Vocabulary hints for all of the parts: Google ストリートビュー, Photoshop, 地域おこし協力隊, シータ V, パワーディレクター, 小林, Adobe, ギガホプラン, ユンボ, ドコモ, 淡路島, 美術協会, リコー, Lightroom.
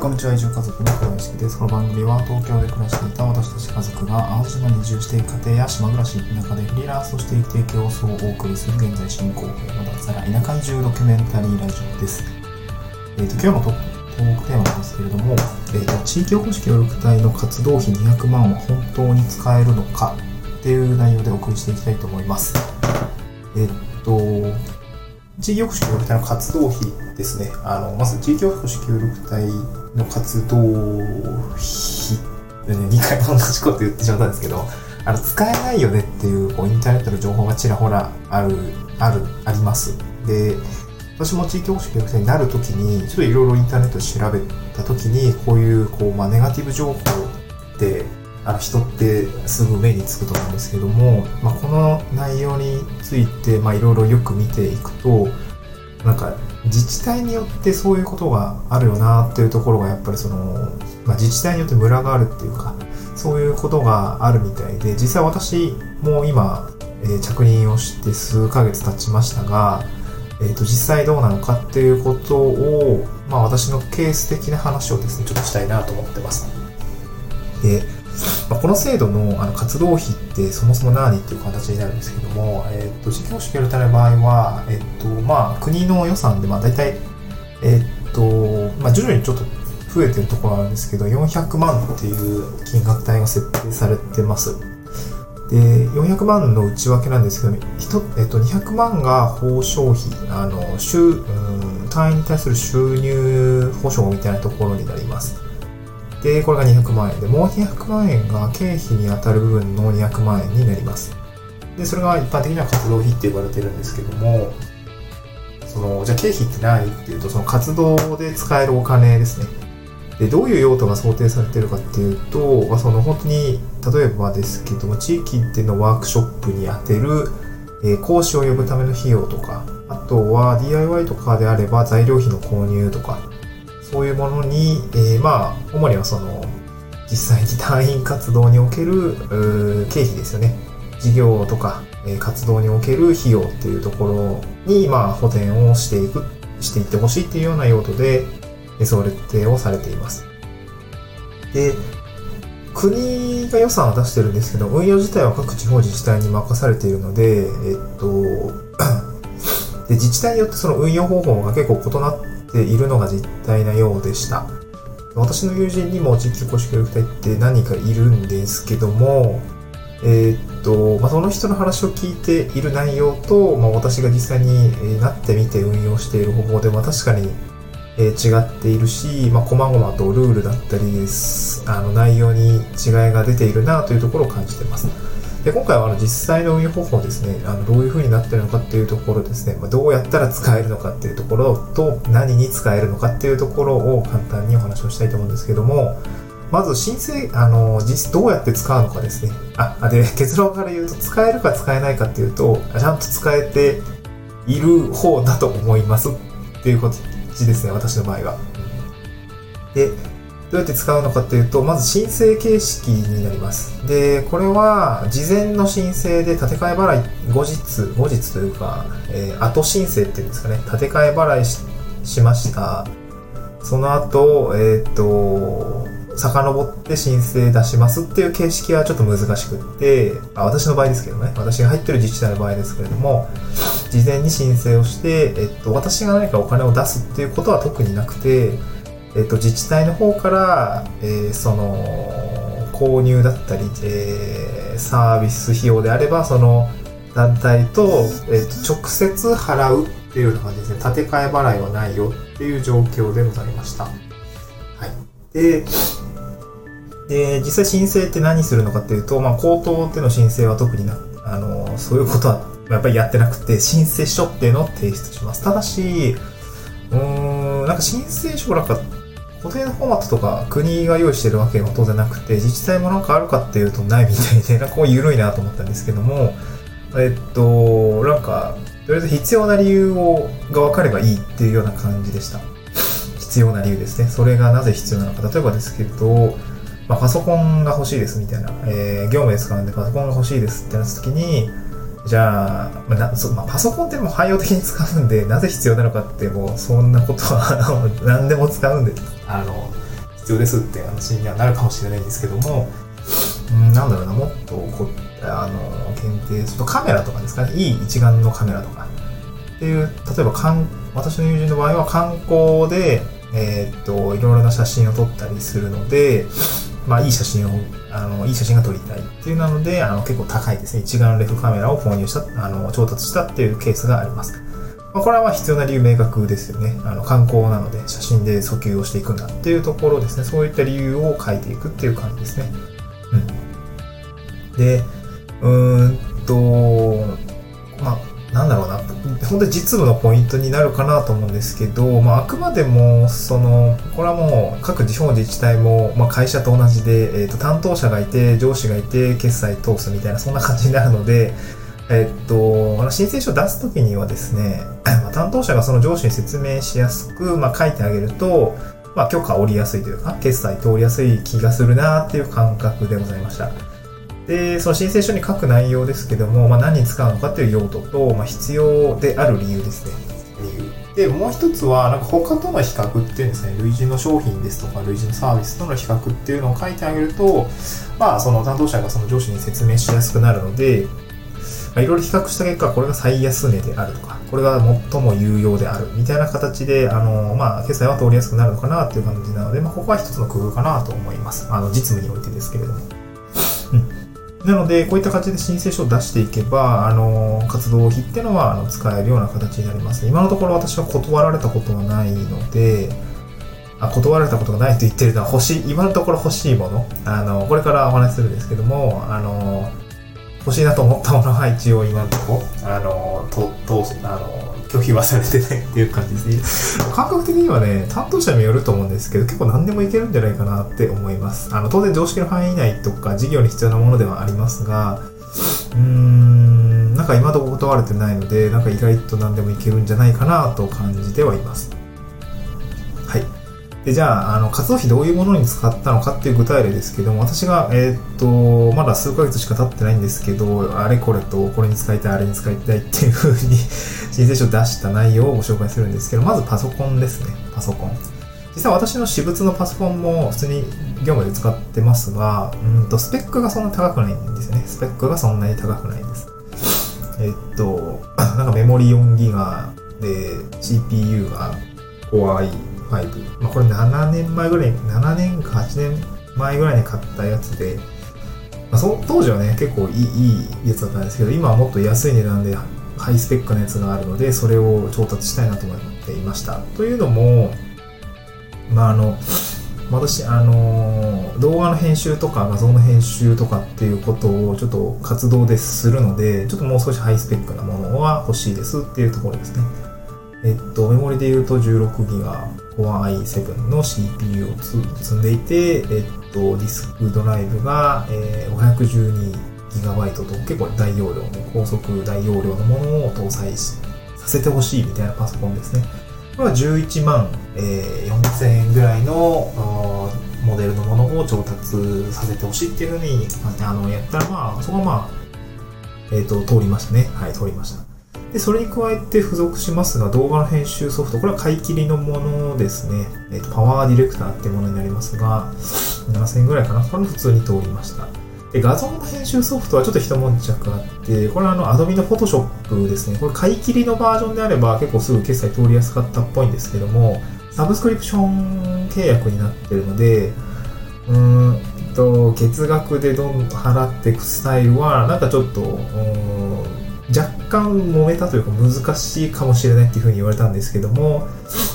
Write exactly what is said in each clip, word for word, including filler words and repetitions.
はい、こんにちは。移住家族の小林です。この番組は東京で暮らしていた私たち家族が淡路島に移住して家庭や島暮らし、田舎でフリーランスとして生きていく様子をお送りする現在進行形の脱サラ田舎移住ドキュメンタリーラジオです。えーと、今日のトークテーマなんですけれども、えーと、地域おこし協力隊の活動費にひゃくまんは本当に使えるのかっていう内容でお送りしていきたいと思います。えーと、地域おこし協力隊の活動費ですね。あの、まず地域おこし協力隊の活動費、ね、にかい同じこと言ってしまったんですけど、あの、使えないよねっていう、こう、インターネットの情報がちらほらある、ある、あります。で、私も地域おこし協力隊になるときに、ちょっといろいろインターネットで調べたときに、こういう、こう、まあ、ネガティブ情報って、あの、人ってすぐ目につくと思うんですけども、まあ、この内容についてまあいろいろよく見ていくと、なんか自治体によってそういうことがあるよなっていうところがやっぱりその、まあ、自治体によってムラがあるっていうか、そういうことがあるみたいで、実際私も今、えー、着任をして数ヶ月経ちましたが、えーと、実際どうなのかっていうことを、まあ、私のケース的な話をですね、ちょっとしたいなと思ってます。で、この制度 の, あの活動費ってそもそも何っていう形になるんですけども、えー、と地域おこし協力隊の場合は、えーとまあ、国の予算でまあ大体、えーとまあ、徐々にちょっと増えてるところがあるんですけど、よんひゃくまんっていう金額帯が設定されてます。で、よんひゃくまんの内訳なんですけど、えー、とにひゃくまんが報奨費、あの収うん単位に対する収入保障みたいなところになります。で、これがにひゃくまんえんで、もうにひゃくまんえんが経費に当たる部分のにひゃくまんえんになります。で、それが一般的には活動費って呼ばれてるんですけども、その、じゃあ経費って何っていうと、その活動で使えるお金ですね。で、どういう用途が想定されてるかっていうと、まあ、その本当に、例えばですけども、地域でのワークショップに当てる、えー、講師を呼ぶための費用とか、あとは ディーアイワイ とかであれば材料費の購入とか、そういうものに、えー、まあ、主にはその、実際に隊員活動における経費ですよね。事業とか、えー、活動における費用っていうところに、まあ、補填をしていく、していってほしいっていうような用途で、想定をされています。で、国が予算を出してるんですけど、運用自体は各地方自治体に任されているので、えっと、で、自治体によってその運用方法が結構異なって、でいるのが実態なようでした。私の友人にも地域おこし協力隊って何かいるんですけども、えー、っと、まあ、その人の話を聞いている内容と、まあ、私が実際になってみて運用している方法では確かに違っているし、まあ、細々とルールだったりです、あの内容に違いが出ているなというところを感じています。で、今回はあの実際の運用方法ですね、あのどういう風になっているのかっていうところですね、まあ、どうやったら使えるのかっていうところと、何に使えるのかっていうところを簡単にお話をしたいと思うんですけども、まず申請、あの、実、どうやって使うのかですね。あ、で、結論から言うと、使えるか使えないかっていうと、ちゃんと使えている方だと思いますっていう形ですね、私の場合は。で、どうやって使うのかっていうと、まず申請形式になります。で、これは事前の申請で立て替え払い、後日、後日というか、えー、後申請っていうんですかね、立て替え払い し, しました。その後、えーと、遡って申請出しますっていう形式はちょっと難しくって、あ、私の場合ですけどね、私が入ってる自治体の場合ですけれども、事前に申請をして、えーと、私が何かお金を出すっていうことは特になくて、えっと、自治体の方から、えー、その、購入だったり、えー、サービス費用であれば、その団体と、えー、と直接払うっていうような感じですね。立て替え払いはないよっていう状況でございました。はい。で、で実際申請って何するのかっていうと、まあ、口頭での申請は特にな、あの、そういうことはやっぱりやってなくて、申請書っていうのを提出します。ただし、うーん、なんか申請書なんか、固定のフォーマットとか国が用意してるわけは当然なくて、自治体もなんかあるかっていうとないみたいで、なんかこう緩いなと思ったんですけども、えっと、なんか、とりあえず必要な理由をが分かればいいっていうような感じでした。必要な理由ですね。それがなぜ必要なのか。例えばですけど、まあ、パソコンが欲しいですみたいな、えー、業務で使うんでパソコンが欲しいですってなった時に、じゃあ、まあなそまあ、パソコンってもう汎用的に使うんで、なぜ必要なのかって、もうそんなことはあの何でも使うんで、あの必要ですって話にはなるかもしれないんですけども、うん、なんだろうな、もっとこあの限定するとカメラとかですかね、いい一眼のカメラとかっていう、例えば観私の友人の場合は観光で、えー、っといろいろな写真を撮ったりするので、まあ、いい写真をあのいい写真が撮りたいっていうなので、あの結構高いですね、一眼レフカメラを購入したあの調達したっていうケースがあります。まあ、これはまあ必要な理由明確ですよね。あの観光なので写真で訴求をしていくんだっていうところですね。そういった理由を書いていくっていう感じですね。うん、で、うーんと、まあなんだろうな、本当に実務のポイントになるかなと思うんですけど、まああくまでもそのこれはもう各地方自治体もまあ会社と同じで、えーと担当者がいて上司がいて決済通すみたいなそんな感じになるので。えっと、申請書を出すときにはですね、担当者がその上司に説明しやすく、まあ、書いてあげると、まあ、許可を下りやすいというか、決済通りやすい気がするなっていう感覚でございました。で、その申請書に書く内容ですけども、まあ、何に使うのかっていう用途と、まあ、必要である理由ですね。理由。で、もう一つは、なんか他との比較っていうんですね、類似の商品ですとか、類似のサービスとの比較っていうのを書いてあげると、まあ、その担当者がその上司に説明しやすくなるので、いろいろ比較した結果、これが最安値であるとか、これが最も有用であるみたいな形で、あの、まあ、決済は通りやすくなるのかなっていう感じなので、まあ、ここは一つの工夫かなと思います。あの、実務においてですけれども。うん、なので、こういった形で申請書を出していけば、あの、活動費っていうのは、あの、使えるような形になります。今のところ私は断られたことはないので、あ断られたことがないと言ってるのは、欲しい、今のところ欲しいもの、あの、これからお話しするんですけども、あの、欲しいなと思ったものは一応今のとこあのととあの拒否はされてないっていう感じですね。感覚的にはね、担当者にもよると思うんですけど、結構何でもいけるんじゃないかなって思います。あの当然常識の範囲内とか事業に必要なものではありますが、うーんなんか今のとこ断られてないので、なんか意外と何でもいけるんじゃないかなと感じてはいます。で、じゃあ、あの、活動費どういうものに使ったのかっていう具体例ですけども、私が、えーっと、まだ数ヶ月しか経ってないんですけど、あれこれと、これに使いたい、あれに使いたいっていう風に申請書を出した内容をご紹介するんですけど、まずパソコンですね。パソコン。実は私の私物のパソコンも普通に業務で使ってますが、うんと、スペックがそんなに高くないんですよね。スペックがそんなに高くないです。えーっと、なんかメモリよんギガで、シーピーユー が コアアイ。まあ、これななねんまえぐらい、ななねんかはちねんまえぐらいに買ったやつで、まあ、そ当時はね、結構い い, いいやつだったんですけど、今はもっと安い値段でハイスペックなやつがあるので、それを調達したいなと思っていました。というのも、まああの、私、あの、動画の編集とか画像の編集とかっていうことをちょっと活動でするので、ちょっともう少しハイスペックなものは欲しいですっていうところですね。えっと、メモリで言うと じゅうろくギガバイト。コアアイセブン の シーピーユー を積んでいて、えっと、ディスクドライブが、えー、ごひゃくじゅうにギガバイト と結構大容量の、高速大容量のものを搭載しさせてほしいみたいなパソコンですね。これはじゅういちまんよんせんえんぐらいのモデルのものを調達させてほしいっていうふうにあのやったら、まあ、そこはまあ、えっと、通りましたね。はい、通りました。で、それに加えて付属しますが、動画の編集ソフト、これは買い切りのものですね。えっと、パワーディレクターっていうものになりますが、ななせんえんぐらいかな。これも普通に通りました。で、画像の編集ソフトはちょっと一悶着あって、これはあの、Adobe の Photoshop ですね。これ買い切りのバージョンであれば結構すぐ決済通りやすかったっぽいんですけども、サブスクリプション契約になってるので、うーんと、月額でどんどん払っていくスタイルは、なんかちょっと、うーん若干揉めたというか難しいかもしれないっていうふうに言われたんですけども、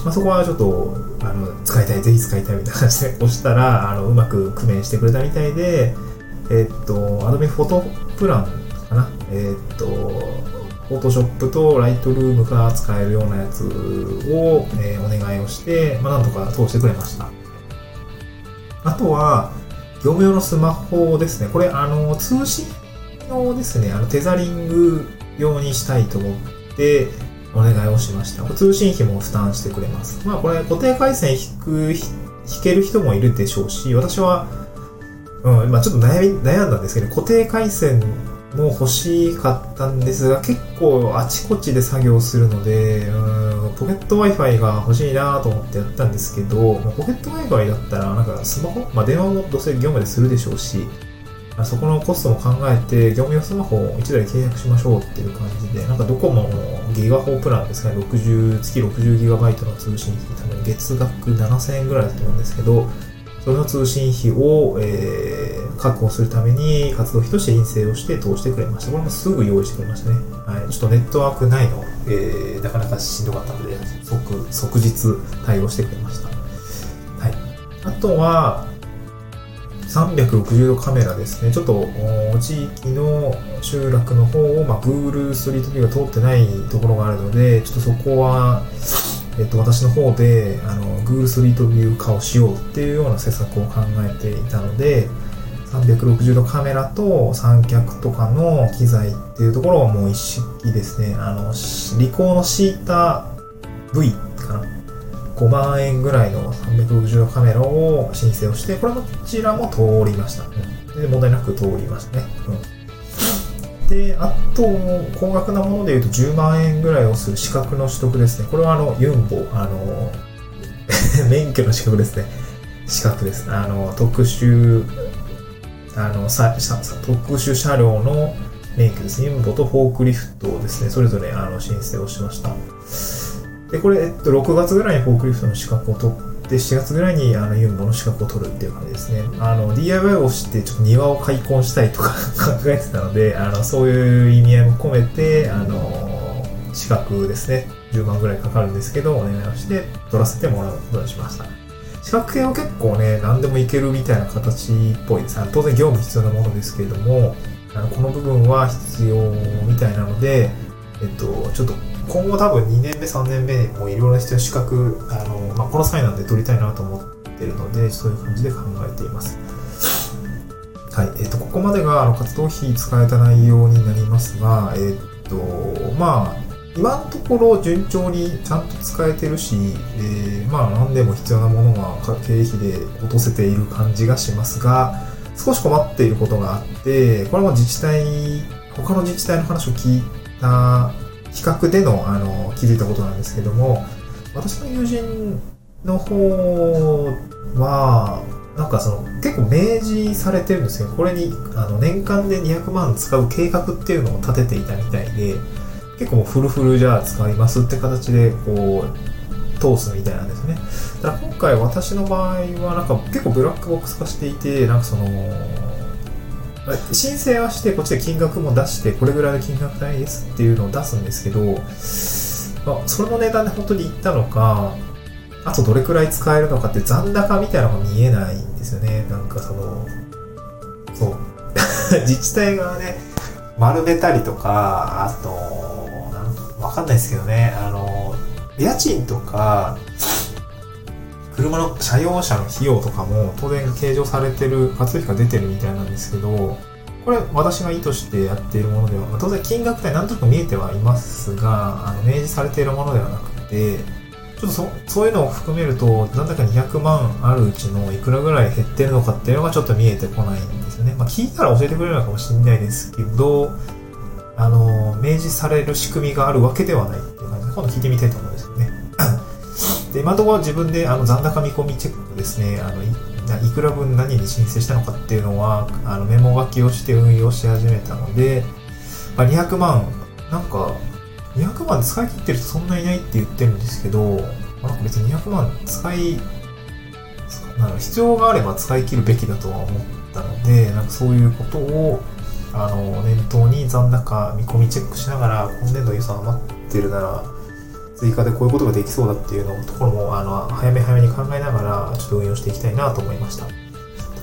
まあ、そこはちょっとあの使いたい、ぜひ使いたいみたいな感じで押したらあのうまく工面してくれたみたいで、えー、っと Adobe フォトプランかな、えー、っと Photoshop と Lightroom が使えるようなやつを、えー、お願いをして、まあ、なんとか通してくれました。あとは業務用のスマホですね。これあの通信のですね、あのテザリング用にしたいと思ってお願いをしました。通信費も負担してくれます。まあこれ固定回線引く、引ける人もいるでしょうし、私は、うん、まあちょっと悩み、悩んだんですけど、固定回線も欲しかったんですが、結構あちこちで作業するので、うーんポケット Wi-Fi が欲しいなと思ってやったんですけど、ポケット Wi-Fi だったらなんかスマホ、まあ、電話もどうせ業務でするでしょうし、そこのコストも考えて業務用スマホをいちだい契約しましょうっていう感じで、なんかドコモのギガホプランですかね、ろくじゅう月 ろくじゅうギガバイト の通信費、多分月額ななせんえんぐらいだと思うんですけど、その通信費を、えー、確保するために活動費として陰性をして通してくれました。これもすぐ用意してくれましたね。はい、ちょっとネットワーク内の、えー、なかなかしんどかったので即、即日対応してくれました。はい、あとはさんびゃくろくじゅうどカメラですね。ちょっと地域の集落の方を、まあ、Google ストリートビューが通ってないところがあるので、ちょっとそこは、えっと、私の方であの Google ストリートビュー化をしようっていうような施策を考えていたので、さんびゃくろくじゅうどカメラと三脚とかの機材っていうところをもう一式ですね、あのリコーのシータ V かな、ごまんえんぐらいのさんびゃくろくじゅうどカメラを申請をして、これもこちらも通りました、うん、で問題なく通りましたね、うん、であと高額なものでいうとじゅうまんえんぐらいをする資格の取得ですね。これはあのユンボあの免許の資格ですね資格ですあの特殊あのささ特殊車両の免許ですね。ユンボとフォークリフトをですね、それぞれあの申請をしました。でこれ、えっと、ろくがつぐらいにフォークリフトの資格を取って、しちがつぐらいにあのユンボの資格を取るっていう感じですね。あの ディーアイワイ をしてちょっと庭を開墾したいとか考えてたので、あのそういう意味合いも込めて、あの資格ですね、じゅうまんぐらいかかるんですけど、お願いをして取らせてもらうことにしました。資格系は結構ね、何でもいけるみたいな形っぽいです。当然業務必要なものですけれども、あのこの部分は必要みたいなので、えっと、ちょっと今後多分にねんめさんねんめもいろいろな必要な資格、あの、まあ、この際なんで取りたいなと思ってるので、そういう感じで考えています。はい、えっとここまでがあの活動費使えた内容になりますが、えっとまあ今のところ順調にちゃんと使えてるし、えー、まあ何でも必要なものが経費で落とせている感じがしますが、少し困っていることがあって、これも自治体他の自治体の話を聞いた比較で の, あの気づいたことなんですけども、私の友人の方はなんかその結構明示されてるんですよ。これにあの年間でにひゃくまん使う計画っていうのを立てていたみたいで、結構もうフルフルじゃあ使いますって形でこう通すみたいなんですね。だから今回私の場合はなんか結構ブラックボックス化していて、なんかその申請はして、こっちで金額も出して、これぐらいの金額ないですっていうのを出すんですけど、まあ、それの値段で本当にいったのか、あとどれくらい使えるのかって残高みたいなのが見えないんですよね。なんかその、そう。自治体がね、丸めたりとか、あと、なんかわかんないですけどね、あの、家賃とか、車の車用車の費用とかも当然計上されてる、活動費が出てるみたいなんですけど、これ私が意図してやっているものでは、当然金額帯何となく見えてはいますが、あの明示されているものではなくて、ちょっと そ, そういうのを含めると、なんだかにひゃくまんあるうちのいくらぐらい減ってるのかっていうのがちょっと見えてこないんですよね。まあ聞いたら教えてくれるのかもしれないですけど、あの、明示される仕組みがあるわけではないっていう感じで、今度聞いてみたいと思います。で今のところは自分であの残高見込みチェックですね、あの い, いくら分何に申請したのかっていうのはあのメモ書きをして運用し始めたので、まあ、にひゃくまんなんかにひゃくまん使い切ってる人そんないないって言ってるんですけど、まあ、なんか別ににひゃくまん使いあの必要があれば使い切るべきだとは思ったので、なんかそういうことをあの念頭に残高見込みチェックしながら、今年度予算余ってるなら追加でこういうことができそうだっていうのところもあの早め早めに考えながらちょっと運用していきたいなと思いました。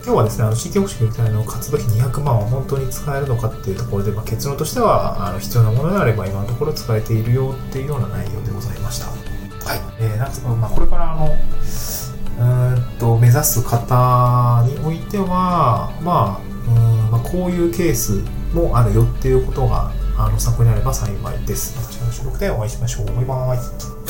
今日はですね、あの地域保守協議体の活動費にひゃくまんは本当に使えるのかっていうところで、まあ、結論としてはあの必要なものであれば今のところ使えているよっていうような内容でございました。はい。えー、なんかまあこれからあのうーんと目指す方においては、まあうーん、まあ、こういうケースもあるよっていうことがあの参考になれば幸いです。私の収録でお会いしましょう。バイバーイ。